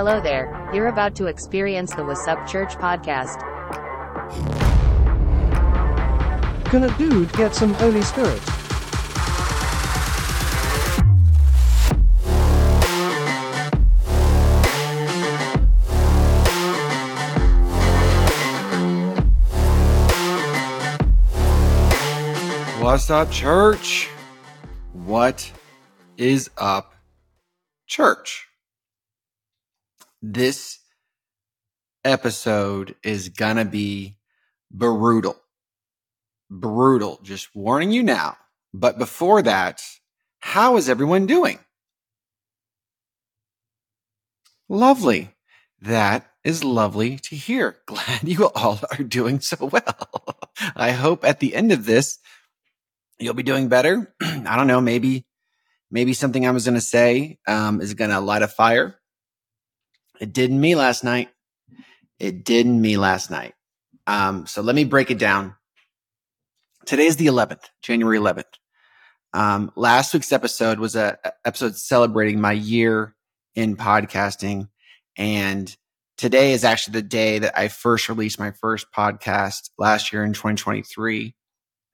Hello there, you're about to experience the What's Up Church podcast. Can a dude get some Holy Spirit? What's up, church? What is up, church? This episode is gonna be brutal. Brutal. Just warning you now. But before that, how is everyone doing? Lovely. That is lovely to hear. Glad you all are doing so well. I hope at the end of this, you'll be doing better. I don't know. Maybe something I was gonna say is gonna light a fire. It didn't me last night. So let me break it down. Today is the 11th, January 11th. Last week's episode was an episode celebrating my year in podcasting. And today is actually the day that I first released my first podcast last year in 2023.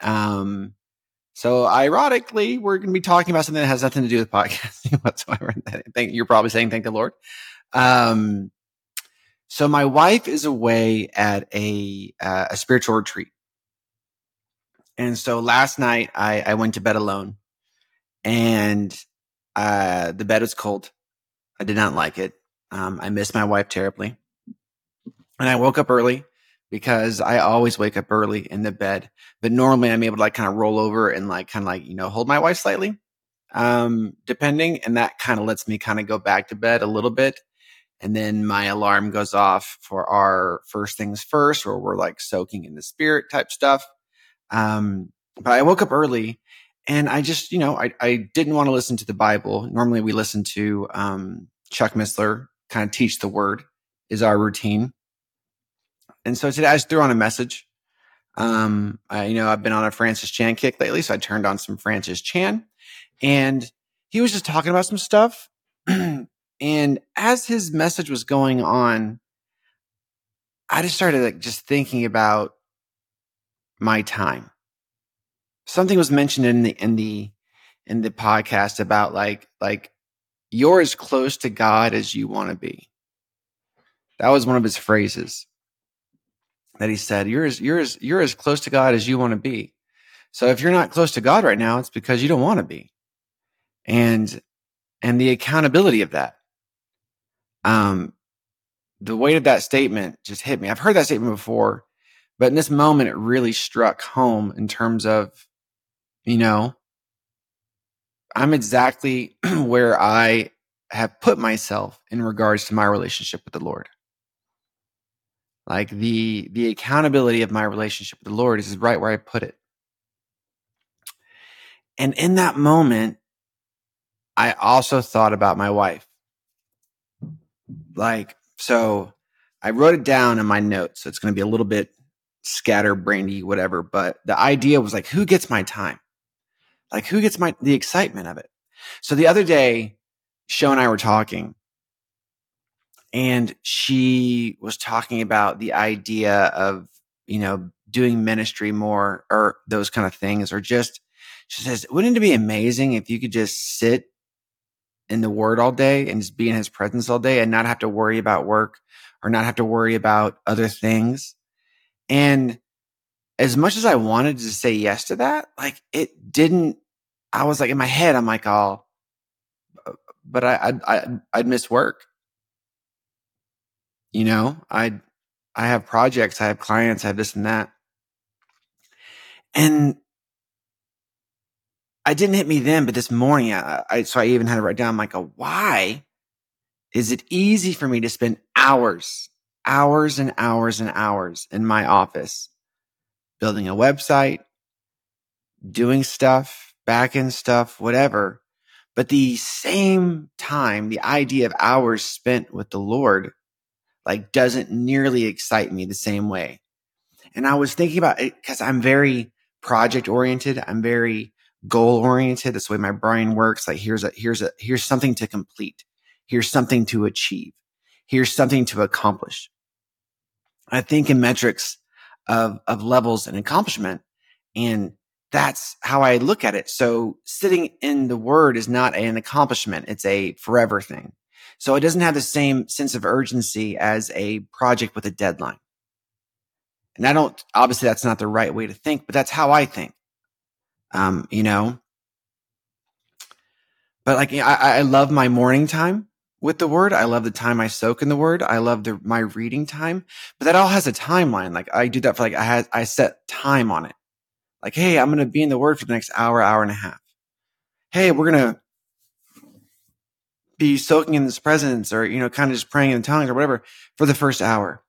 So ironically, we're going to be talking about something that has nothing to do with podcasting whatsoever. You're probably saying, thank the Lord. So my wife is away at a spiritual retreat. And so last night I went to bed alone and, the bed was cold. I did not like it. I missed my wife terribly and I woke up early because I always wake up early in the bed, but normally I'm able to like kind of roll over and like, hold my wife slightly, depending. And that kind of lets me kind of go back to bed a little bit. And then my alarm goes off for our first things first, or we're like soaking in the spirit type stuff. But I woke up early and I just, I didn't want to listen to the Bible. Normally we listen to, Chuck Missler kind of teach the word is our routine. And so today I just threw on a message. I've been on a Francis Chan kick lately. So I turned on some Francis Chan and he was just talking about some stuff. And as his message was going on, I just started just thinking about my time. Something was mentioned in the podcast about like you're as close to God as you want to be. That was one of his phrases that he said, you're as close to God as you want to be. So if you're not close to God right now, it's because you don't want to be. And the accountability of that. The weight of that statement just hit me. I've heard that statement before, but in this moment, it really struck home in terms of, I'm exactly where I have put myself in regards to my relationship with the Lord. Like the accountability of my relationship with the Lord is right where I put it. And in that moment, I also thought about my wife. So I wrote it down in my notes. So it's going to be a little bit scatterbrainy, whatever. But the idea was who gets my time? Who gets the excitement of it? So the other day, Sho and I were talking. And she was talking about the idea of, doing ministry more or those kind of things. Or just, she says, wouldn't it be amazing if you could just sit in the word all day and just be in his presence all day and not have to worry about work or not have to worry about other things? And as much as I wanted to say yes to that, it didn't, I was in my head, I'm but I'd miss work. I have projects, I have clients, I have this and that. And I didn't hit me then, but this morning, I even had to write down, why is it easy for me to spend hours in my office building a website, doing stuff, back-end stuff, whatever. But the same time, the idea of hours spent with the Lord, doesn't nearly excite me the same way. And I was thinking about it because I'm very project-oriented. I'm very goal-oriented. That's the way my brain works. Here's something to complete. Here's something to achieve. Here's something to accomplish. I think in metrics of levels and accomplishment, and that's how I look at it. So sitting in the Word is not an accomplishment. It's a forever thing. So it doesn't have the same sense of urgency as a project with a deadline. And I don't, obviously that's not the right way to think, but that's how I think, you know. But like, I love my morning time with the Word. I love the time I soak in the Word. I love my reading time, but that all has a timeline. Like I do that for like, I set time on it. Like, hey, I'm going to be in the Word for the next hour, hour and a half. Hey, we're going to be soaking in this presence, or, you know, kind of just praying in tongues or whatever for the first hour.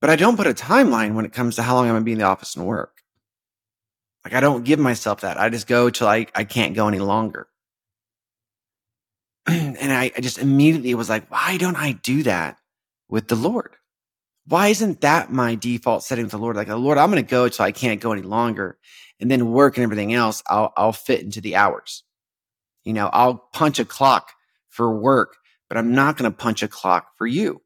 But I don't put a timeline when it comes to how long I'm going to be in the office and work. Like I don't give myself that. I just go till I can't go any longer. And I just immediately was like, why don't I do that with the Lord? Why isn't that my default setting with the Lord? Like, Lord, I'm going to go till I can't go any longer, and then work and everything else I'll fit into the hours. You know, I'll punch a clock for work, but I'm not going to punch a clock for you.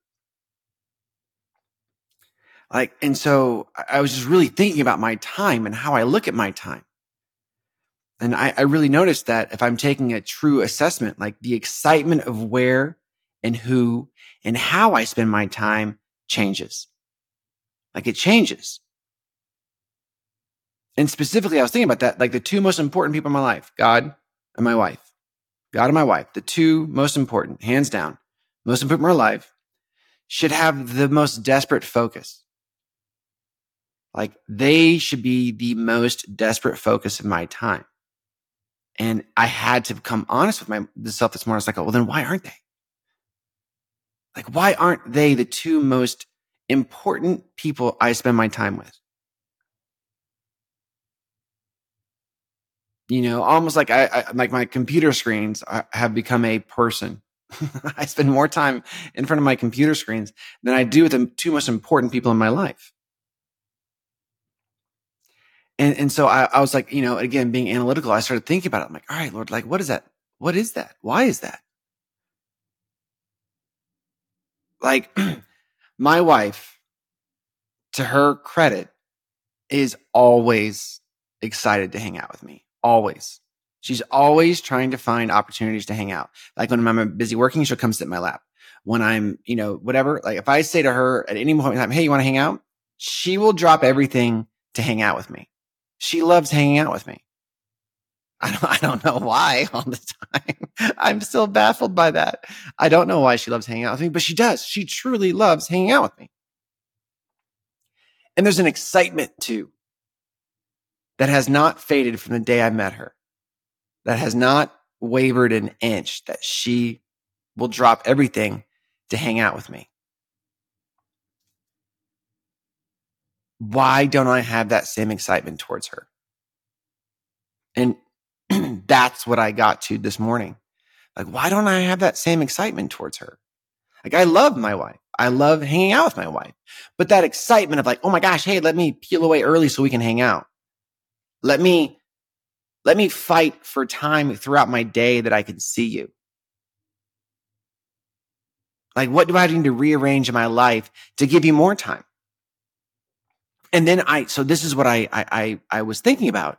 Like, and so I was just really thinking about my time and how I look at my time. And I really noticed that if I'm taking a true assessment, like the excitement of where and who and how I spend my time changes. Like it changes. And specifically, I was thinking about that, like the two most important people in my life, God and my wife. God and my wife, the two most important, hands down, most important in my life, should have the most desperate focus. Like they should be the most desperate focus of my time. And I had to become honest with myself this morning. I was like, oh, well, then why aren't they? Like, why aren't they the two most important people I spend my time with? You know, almost like like my computer screens have become a person. I spend more time in front of my computer screens than I do with the two most important people in my life. And so I was like, you know, again, being analytical, I started thinking about it. I'm like, all right, Lord, like, what is that? What is that? Why is that? Like my wife, to her credit, is always excited to hang out with me. Always. She's always trying to find opportunities to hang out. Like when I'm busy working, she'll come sit in my lap. When I'm, you know, whatever, like if I say to her at any point in time, hey, you want to hang out? She will drop everything to hang out with me. She loves hanging out with me. I don't know why all the time. I'm still baffled by that. I don't know why she loves hanging out with me, but she does. She truly loves hanging out with me. And there's an excitement too that has not faded from the day I met her, that has not wavered an inch, that she will drop everything to hang out with me. Why don't I have that same excitement towards her? And that's what I got to this morning. Like, why don't I have that same excitement towards her? Like, I love my wife. I love hanging out with my wife. But that excitement of like, oh my gosh, hey, let me peel away early so we can hang out. Let me fight for time throughout my day that I can see you. Like, what do I need to rearrange in my life to give you more time? And then so this is what I was thinking about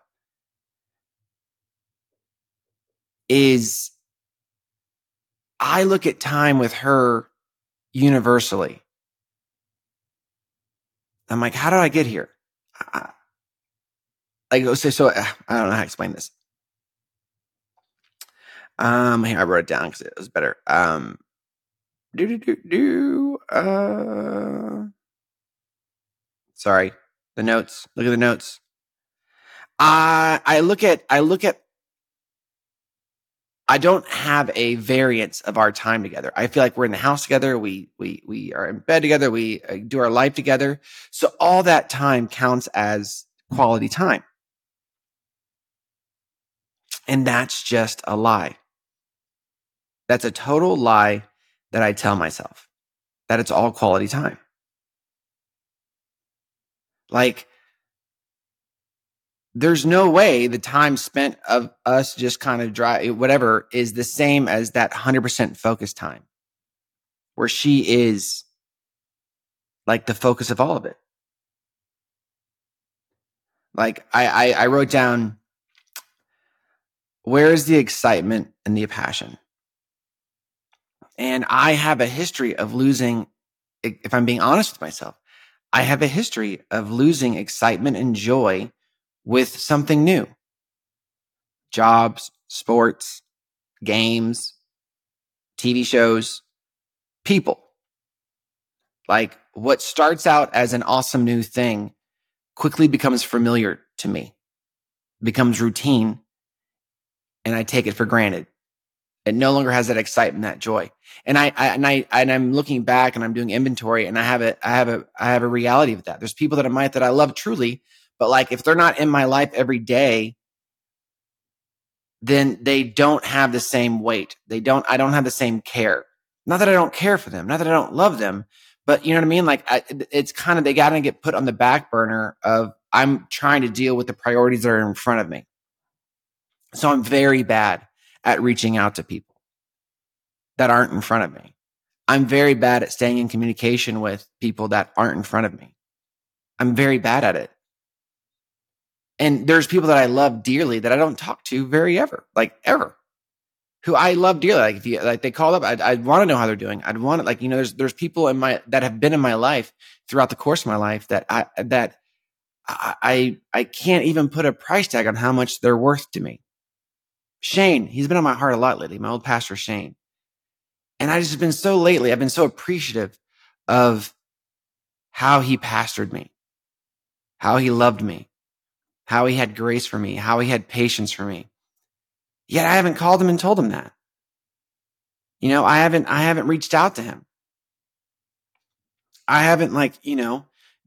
is I look at time with her universally. I'm like, how did I get here? I don't know how to explain this. Here, I wrote it down because it was better. Sorry. The notes. Look at the notes. I don't have a variance of our time together. I feel like we're in the house together. We are in bed together. We do our life together. So all that time counts as quality time. And that's just a lie. That's a total lie that I tell myself, that it's all quality time. Like, there's no way the time spent of us just kind of whatever is the same as that 100% focus time. where she is like the focus of all of it. Like I wrote down, where is the excitement and the passion? And I have a history of losing, if I'm being honest with myself, I have a history of losing excitement and joy with something new. Jobs, sports, games, TV shows, people. Like what starts out as an awesome new thing quickly becomes familiar to me, becomes routine, and I take it for granted. It no longer has that excitement, that joy. And I'm looking back and I'm doing inventory, and I have a reality of that. There's people that I love truly, but like if they're not in my life every day, then they don't have the same weight. I don't have the same care. Not that I don't care for them, not that I don't love them, but you know what I mean? Like it's kind of, they got to get put on the back burner of I'm trying to deal with the priorities that are in front of me. So I'm very bad at reaching out to people that aren't in front of me. I'm very bad at staying in communication with people that aren't in front of me. I'm very bad at it. And there's people that I love dearly that I don't talk to ever, who I love dearly. Like if you, like they call up, I'd want to know how they're doing. I'd want to, like, you know, there's people in my, that have been in my life throughout the course of my life that I can't even put a price tag on how much they're worth to me. Shane, he's been on my heart a lot lately, my old pastor, Shane. And I've been so appreciative of how he pastored me, how he loved me, how he had grace for me, how he had patience for me. Yet I haven't called him and told him that. You know, I haven't reached out to him. I haven't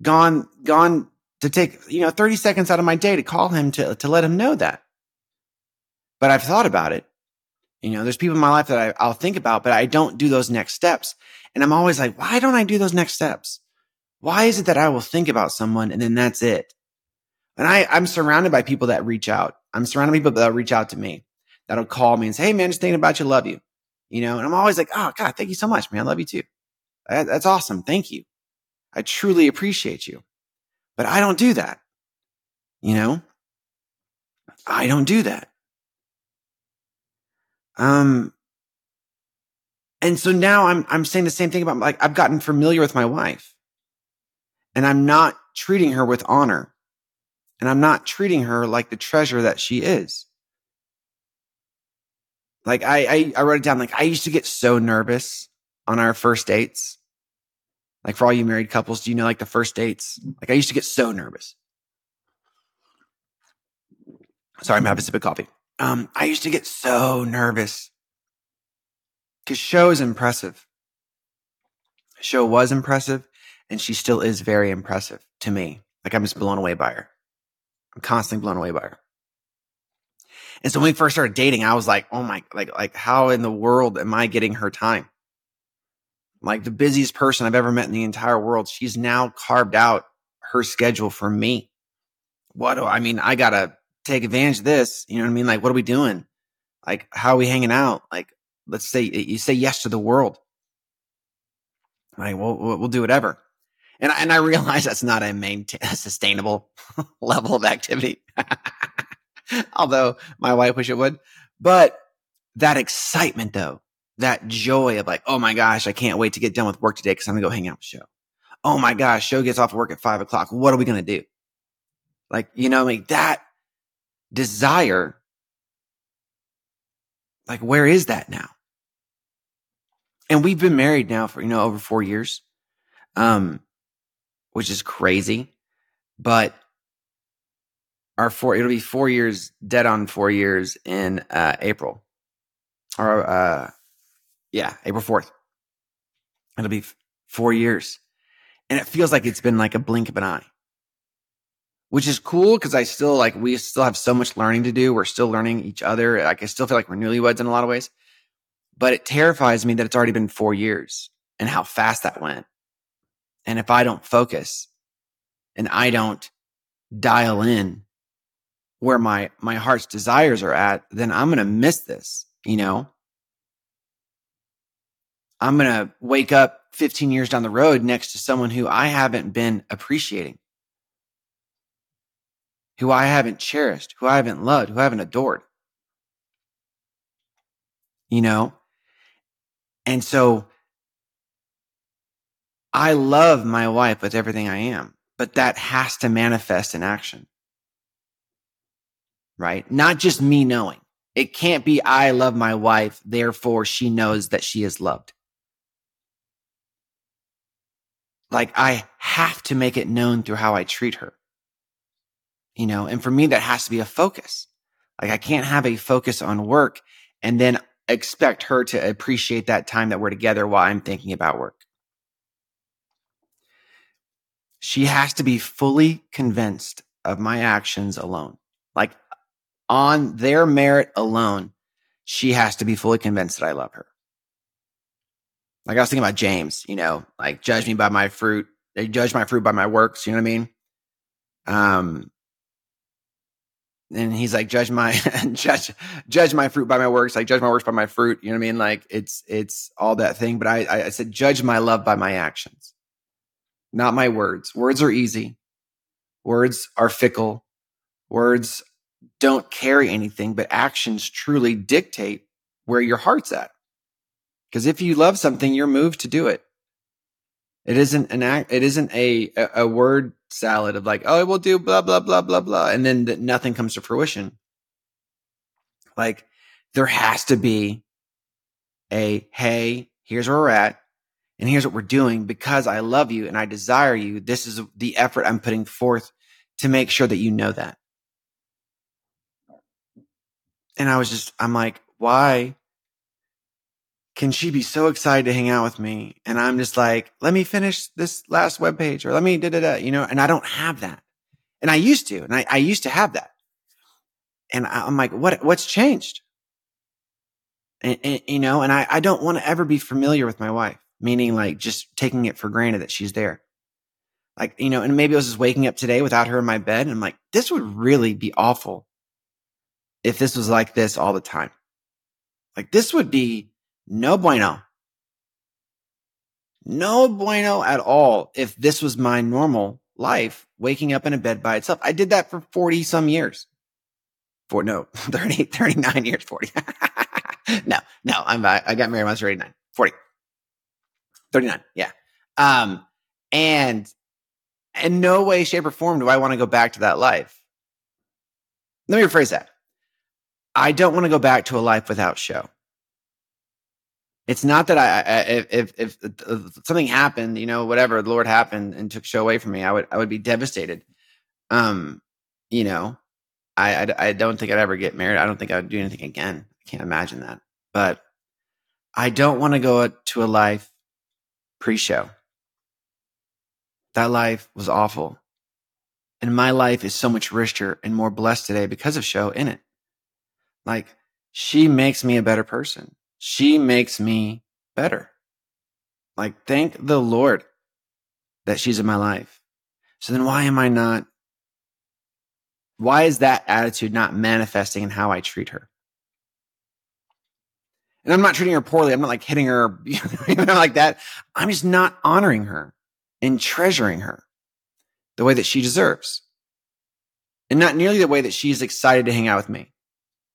gone to take, 30 seconds out of my day to call him to let him know that. But I've thought about it. You know, there's people in my life that I'll think about, but I don't do those next steps. And I'm always like, why don't I do those next steps? Why is it that I will think about someone and then that's it? And I'm surrounded by people that reach out. I'm surrounded by people that reach out to me, that'll call me and say, hey man, just thinking about you, love you. You know, and I'm always like, oh God, thank you so much, man. I love you too. That's awesome. Thank you. I truly appreciate you. But I don't do that. You know, I don't do that. And so now I'm saying the same thing about, like, I've gotten familiar with my wife and I'm not treating her with honor and I'm not treating her like the treasure that she is. Like I wrote it down. Like I used to get so nervous on our first dates. Like for all you married couples, do you know, like the first dates? Like I used to get so nervous. Sorry, I'm having a sip of coffee. I used to get so nervous because Sho is impressive. Sho was impressive, and she still is very impressive to me. Like I'm just blown away by her. I'm constantly blown away by her. And so when we first started dating, I was like, oh my, like how in the world am I getting her time? Like the busiest person I've ever met in the entire world. She's now carved out her schedule for me. I gotta take advantage of this. You know what I mean? Like, what are we doing? Like, how are we hanging out? Like, let's say you say yes to the world. Like, we'll do whatever. And I realize that's not a sustainable level of activity. Although my wife wish it would, but that excitement though, that joy of like, oh my gosh, I can't wait to get done with work today because I'm gonna go hang out with Sho. Oh my gosh, Sho gets off work at 5:00. What are we gonna do? Like, you know, like that desire, like where is that now? And we've been married now for over 4 years, which is crazy, but it'll be 4 years, dead on 4 years in April, or April 4th. It'll be 4 years, and it feels like it's been like a blink of an eye. Which is cool because we still have so much learning to do. We're still learning each other. Like I still feel like we're newlyweds in a lot of ways, but it terrifies me that it's already been 4 years and how fast that went. And if I don't focus and I don't dial in where my heart's desires are at, then I'm going to miss this. I'm going to wake up 15 years down the road next to someone who I haven't been appreciating, who I haven't cherished, who I haven't loved, who I haven't adored. You know? And so I love my wife with everything I am, but that has to manifest in action, right? Not just me knowing. It can't be I love my wife, therefore she knows that she is loved. Like, I have to make it known through how I treat her. You know, and for me, that has to be a focus. Like, I can't have a focus on work and then expect her to appreciate that time that we're together while I'm thinking about work. She has to be fully convinced of my actions alone. Like, on their merit alone, she has to be fully convinced that I love her. Like, I was thinking about James, you know, like, judge me by my fruit. They judge my fruit by my works. You know what I mean? And he's like, judge my fruit by my works. Like, judge my works by my fruit. You know what I mean? Like, it's all that thing. But I said, judge my love by my actions, not my words. Words are easy. Words are fickle. Words don't carry anything, but actions truly dictate where your heart's at. Because if you love something, you're moved to do it. It isn't an act. It isn't a word salad of like, oh, we'll do blah, blah, blah, blah, blah. And then nothing comes to fruition. Like, there has to be a, hey, here's where we're at. And here's what we're doing because I love you and I desire you. This is the effort I'm putting forth to make sure that you know that. And I'm like, why can she be so excited to hang out with me? And I'm just like, let me finish this last webpage, or let me you know, and I don't have that. And I used to, and I used to have that. And I'm like, what's changed? And you know, and I don't want to ever be familiar with my wife, meaning like just taking it for granted that she's there. Like, you know, and maybe I was just waking up today without her in my bed. And I'm like, this would really be awful if this was like this all the time. Like, this would be no bueno. No bueno at all if this was my normal life, waking up in a bed by itself. I did that for 40 some years. 39 years, 40. I got married when I was 39. Yeah. And in no way, shape, or form do I want to go back to that life. Let me rephrase that. I don't want to go back to a life without show. It's not that if something happened, you know, whatever, the Lord happened and took show away from me, I would be devastated. You know, I don't think I'd ever get married. I don't think I would do anything again. I can't imagine that. But I don't want to go to a life pre-show. That life was awful. And my life is so much richer and more blessed today because of show in it. Like, she makes me a better person. She makes me better. Like, thank the Lord that she's in my life. So then why is that attitude not manifesting in how I treat her? And I'm not treating her poorly. I'm not like hitting her, you know, like that. I'm just not honoring her and treasuring her the way that she deserves. And not nearly the way that she's excited to hang out with me.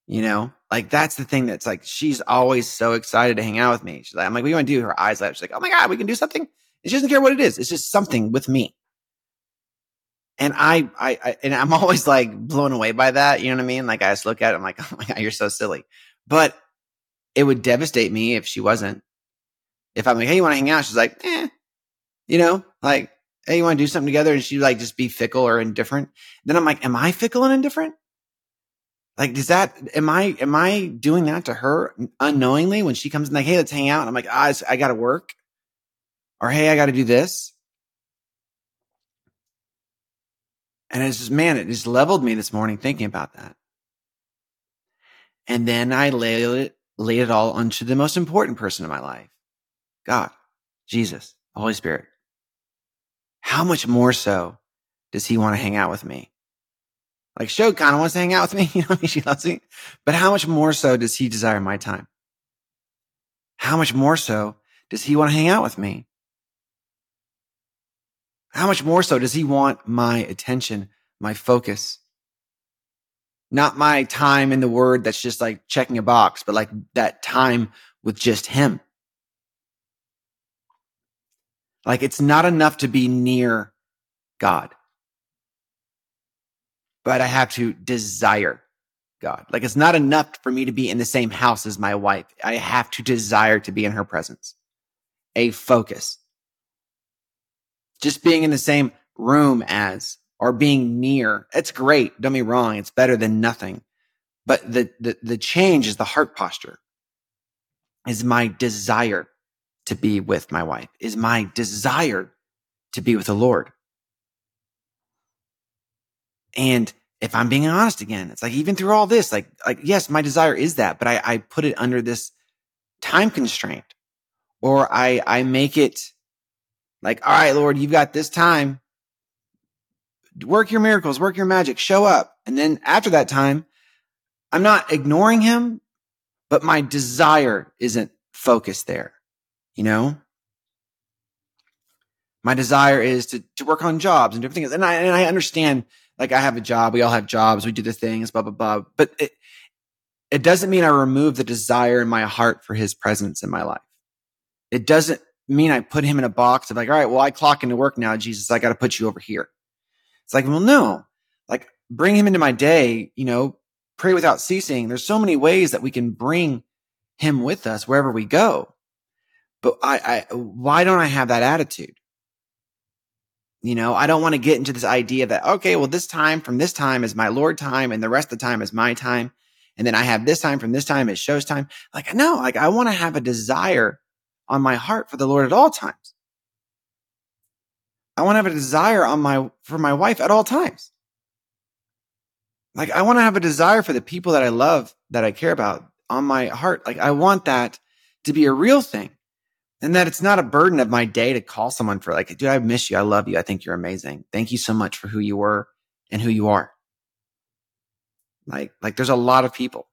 You know, like, that's the thing that's like, she's always so excited to hang out with me. She's like, I'm like, what do you want to do? Her eyes light up. She's like, oh my God, we can do something. And she doesn't care what it is. It's just something with me. And I'm always like blown away by that. You know what I mean? Like, I just look at it. I'm like, oh my God, you're so silly. But it would devastate me if she wasn't. If I'm like, hey, you want to hang out? She's like, you know, like, hey, you want to do something together? And she'd like just be fickle or indifferent. Then I'm like, am I fickle and indifferent? Like, am I doing that to her unknowingly when she comes in like, hey, let's hang out. And I'm like, I got to work, or hey, I got to do this. And it's just, man, it just leveled me this morning thinking about that. And then I laid it all onto the most important person in my life, God, Jesus, Holy Spirit. How much more so does he want to hang out with me? Like, Sho kind of wants to hang out with me, you know, she loves me. But how much more so does he desire my time? How much more so Does he want to hang out with me? How much more so does he want my attention, my focus? Not my time in the word that's just like checking a box, but like that time with just him. Like it's not enough to be near God, but I have to desire God. Like it's not enough for me to be in the same house as my wife. I have to desire to be in her presence. A focus. Just being in the same room as, or being near, it's great. Don't be wrong. It's better than nothing. But the change is the heart posture. Is my desire to be with my wife? Is my desire to be with the Lord? And if I'm being honest again, it's like even through all this, like yes, my desire is that, but I put it under this time constraint, or I make it like, all right, Lord, you've got this time. Work your miracles, work your magic, show up. And then after that time, I'm not ignoring him, but my desire isn't focused there. You know, my desire is to work on jobs and different things. And I understand, like I have a job, we all have jobs, we do the things, blah, blah, blah. But it doesn't mean I remove the desire in my heart for his presence in my life. It doesn't mean I put him in a box of like, all right, well, I clock into work now, Jesus, I got to put you over here. It's like, well, no, like bring him into my day, you know, pray without ceasing. There's so many ways that we can bring him with us wherever we go. But I why don't I have that attitude? You know, I don't want to get into this idea that, okay, well, this time from this time is my Lord time and the rest of the time is my time. And then I have this time from this time is Show's time. Like, no, like I want to have a desire on my heart for the Lord at all times. I want to have a desire for my wife at all times. Like I want to have a desire for the people that I love, that I care about on my heart. Like I want that to be a real thing. And that it's not a burden of my day to call someone for like, dude, I miss you. I love you. I think you're amazing. Thank you so much for who you were and who you are. Like there's a lot of people.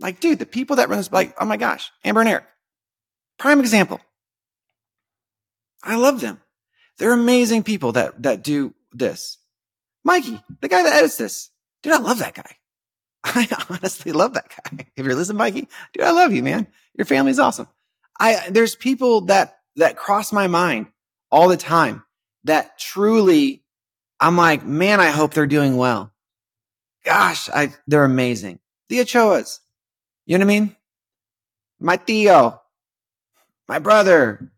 Like, dude, the people that run this, like, oh my gosh, Amber and Eric. Prime example. I love them. They're amazing people that do this. Mikey, the guy that edits this. Dude, I love that guy. I honestly love that guy. If you're listening, Mikey, dude, I love you, man. Your family's awesome. There's people that cross my mind all the time that truly I'm like, man, I hope they're doing well. Gosh, they're amazing. The Ochoas, you know what I mean? My tío, my brother,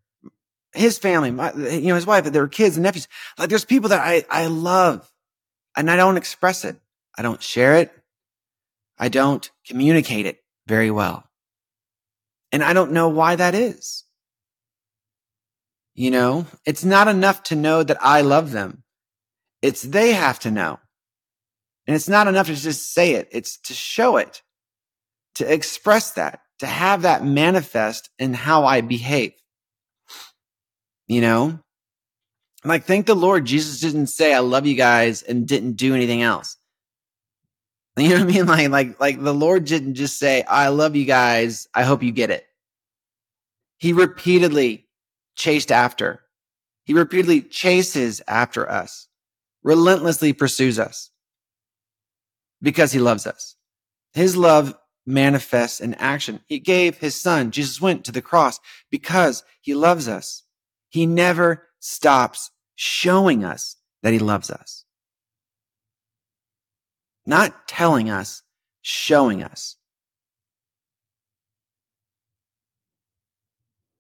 his family, his wife, their kids and nephews. Like there's people that I love and I don't express it. I don't share it. I don't communicate it very well. And I don't know why that is. You know, it's not enough to know that I love them. It's they have to know. And it's not enough to just say it. It's to show it, to express that, to have that manifest in how I behave. You know, like thank the Lord Jesus didn't say, I love you guys and didn't do anything else. You know what I mean? Like the Lord didn't just say, I love you guys. I hope you get it. He repeatedly chased after. He repeatedly chases after us, relentlessly pursues us because he loves us. His love manifests in action. He gave his son. Jesus went to the cross because he loves us. He never stops showing us that he loves us. Not telling us, showing us.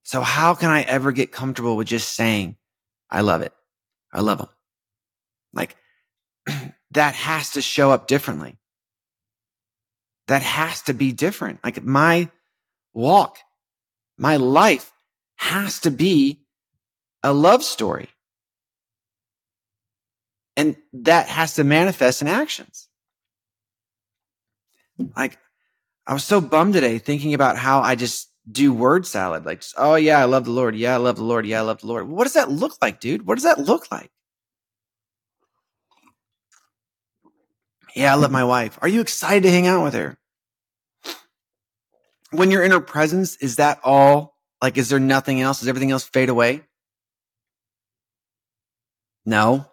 So how can I ever get comfortable with just saying, I love it. I love him. Like that has to show up differently. That has to be different. Like my walk, my life has to be a love story. And that has to manifest in actions. Like I was so bummed today thinking about how I just do word salad. Like, oh yeah, I love the Lord. Yeah, I love the Lord. Yeah, I love the Lord. What does that look like, dude? What does that look like? Yeah, I love my wife. Are you excited to hang out with her? When you're in her presence, is that all Like, is there nothing else? Does everything else fade away? No,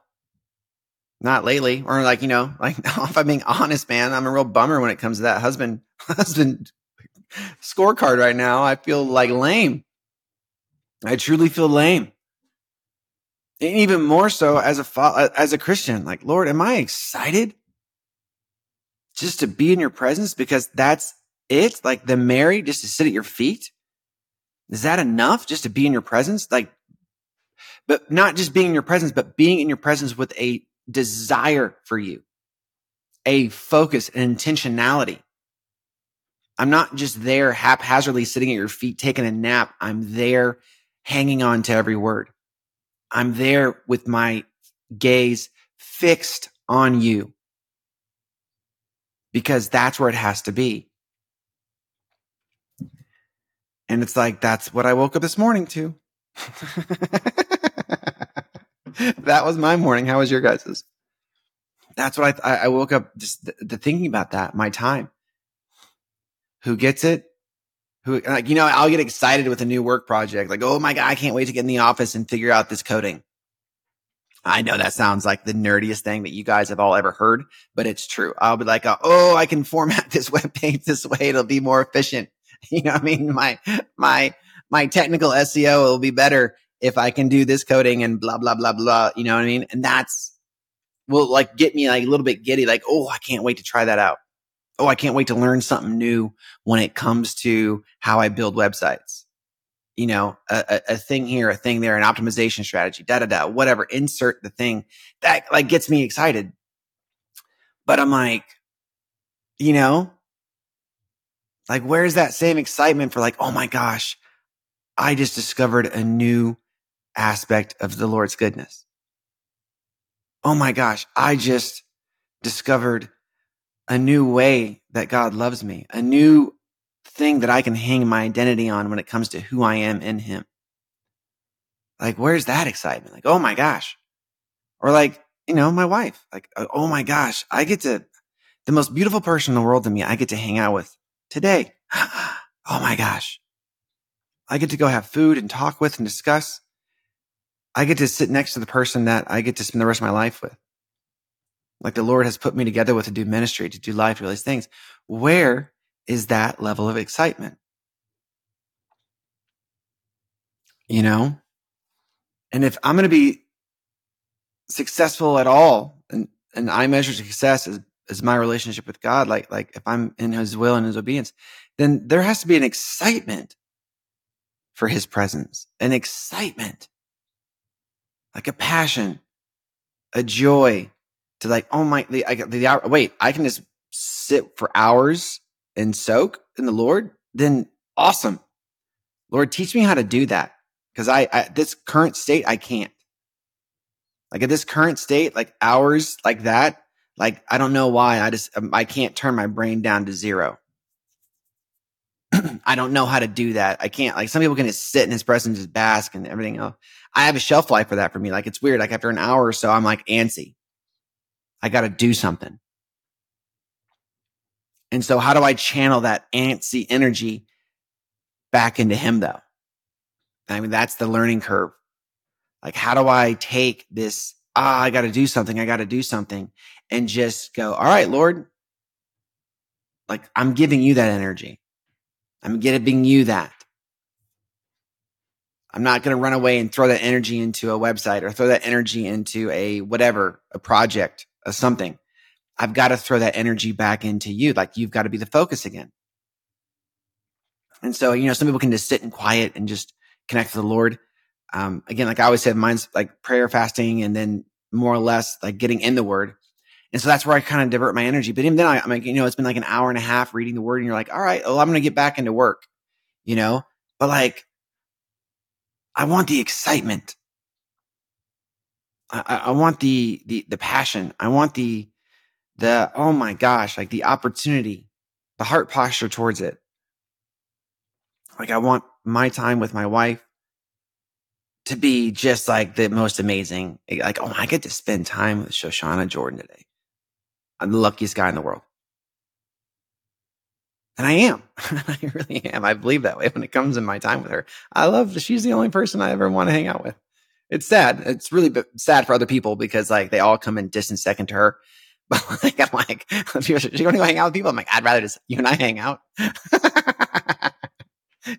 not lately. Or like, you know, like if I'm being honest, man, I'm a real bummer when it comes to that husband scorecard right now. I feel like lame. I truly feel lame. And even more so as a Christian, like, Lord, am I excited just to be in your presence? Because that's it. Like the Mary, just to sit at your feet. Is that enough just to be in your presence? Like, but not just being in your presence, but being in your presence with a desire for you, a focus, an intentionality. I'm not just there haphazardly sitting at your feet, taking a nap. I'm there hanging on to every word. I'm there with my gaze fixed on you, because that's where it has to be. And it's like, that's what I woke up this morning to. That was my morning. How was your guys's? That's what I woke up just the thinking about that, my time. Who gets it? Who, like, you know, I'll get excited with a new work project. Like, oh my God, I can't wait to get in the office and figure out this coding. I know that sounds like the nerdiest thing that you guys have all ever heard, but it's true. I'll be like, oh, I can format this web page this way. It'll be more efficient. You know what I mean? My technical SEO will be better if I can do this coding and blah, blah, blah, blah. You know what I mean? And that's will like get me like a little bit giddy. Like, oh, I can't wait to try that out. Oh, I can't wait to learn something new when it comes to how I build websites. You know, a thing here, a thing there, an optimization strategy, whatever, insert the thing that like gets me excited. But I'm like, you know, like, where's that same excitement for like, oh my gosh, I just discovered a new aspect of the Lord's goodness. Oh my gosh, I just discovered a new way that God loves me, a new thing that I can hang my identity on when it comes to who I am in him. Like, where's that excitement? Like, oh my gosh. Or like, you know, my wife, like, oh my gosh, I get to, the most beautiful person in the world to me, I get to hang out with today. Oh my gosh. I get to go have food and talk with and discuss. I get to sit next to the person that I get to spend the rest of my life with. Like the Lord has put me together with to do ministry, to do life, to all these things. Where is that level of excitement? You know? And if I'm going to be successful at all, and I measure success as my relationship with God, like if I'm in his will and his obedience, then there has to be an excitement for his presence, an excitement, like a passion, a joy, to like, oh my, wait, I can just sit for hours and soak in the Lord? Then awesome. Lord, teach me how to do that. Because at this current state, I can't. Like at this current state, like hours like that, like, I don't know why. I can't turn my brain down to zero. I don't know how to do that. I can't, like some people can just sit in his presence, just bask and everything else. I have a shelf life for that for me. Like it's weird. Like after an hour or so, I'm like antsy. I got to do something. And so how do I channel that antsy energy back into him though? I mean, that's the learning curve. Like, how do I take this, I got to do something and just go, all right, Lord, like I'm giving you that energy. I'm giving you that. I'm not going to run away and throw that energy into a website or throw that energy into a whatever, a project. Something. I've got to throw that energy back into you. Like you've got to be the focus again. And so, you know, some people can just sit in quiet and just connect to the Lord. Again, like I always said, mine's like prayer, fasting, and then more or less like getting in the word. And so that's where I kind of divert my energy. But even then I'm like, you know, it's been like an hour and a half reading the word and you're like, all right, well, I'm going to get back into work, you know, but like, I want the excitement. I want the passion. I want the, oh my gosh, like the opportunity, the heart posture towards it. Like I want my time with my wife to be just like the most amazing. Like, oh, I get to spend time with Shoshana Jordan today. I'm the luckiest guy in the world. And I am. I really am. I believe that way when it comes in my time with her. She's the only person I ever want to hang out with. It's sad. It's really sad for other people because like they all come in distant second to her. But like, I'm like, do you want to go hang out with people? I'm like, I'd rather just you and I hang out.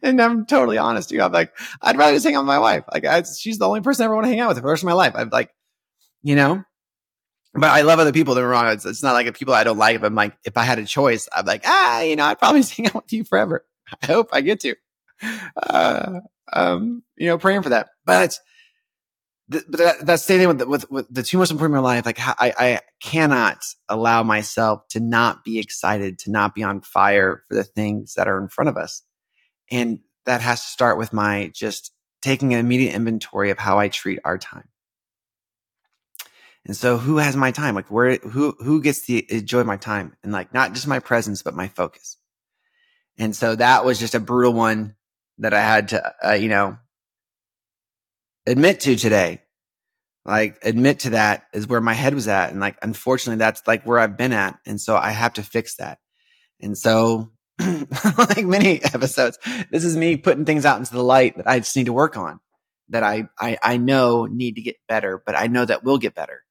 And I'm totally honest to you. I'm like, I'd rather just hang out with my wife. Like she's the only person I ever want to hang out with for the rest of my life. I'm like, you know, but I love other people. They're wrong. It's not like the people I don't like. But I'm like, if I had a choice, I'm like, you know, I'd probably just hang out with you forever. I hope I get to, you know, praying for that. But that's the thing with the two most important in my life. Like I cannot allow myself to not be excited, to not be on fire for the things that are in front of us. And that has to start with my just taking an immediate inventory of how I treat our time. And so who has my time? Like who gets to enjoy my time? And like, not just my presence, but my focus. And so that was just a brutal one that I had to, admit to today, like admit to that is where my head was at. And like, unfortunately, that's like where I've been at. And so I have to fix that. And so like many episodes, this is me putting things out into the light that I just need to work on, that I know need to get better, but I know that will get better.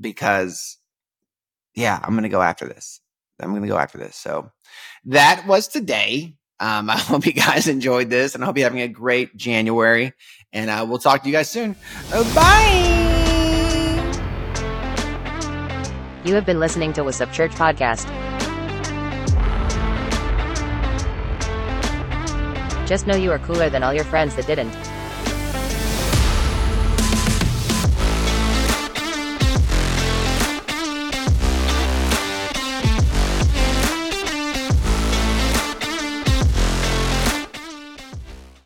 Because I'm going to go after this. So that was today. I hope you guys enjoyed this and I hope you're having a great January and we'll talk to you guys soon. Bye. You have been listening to What's Up Church podcast. Just know you are cooler than all your friends that didn't.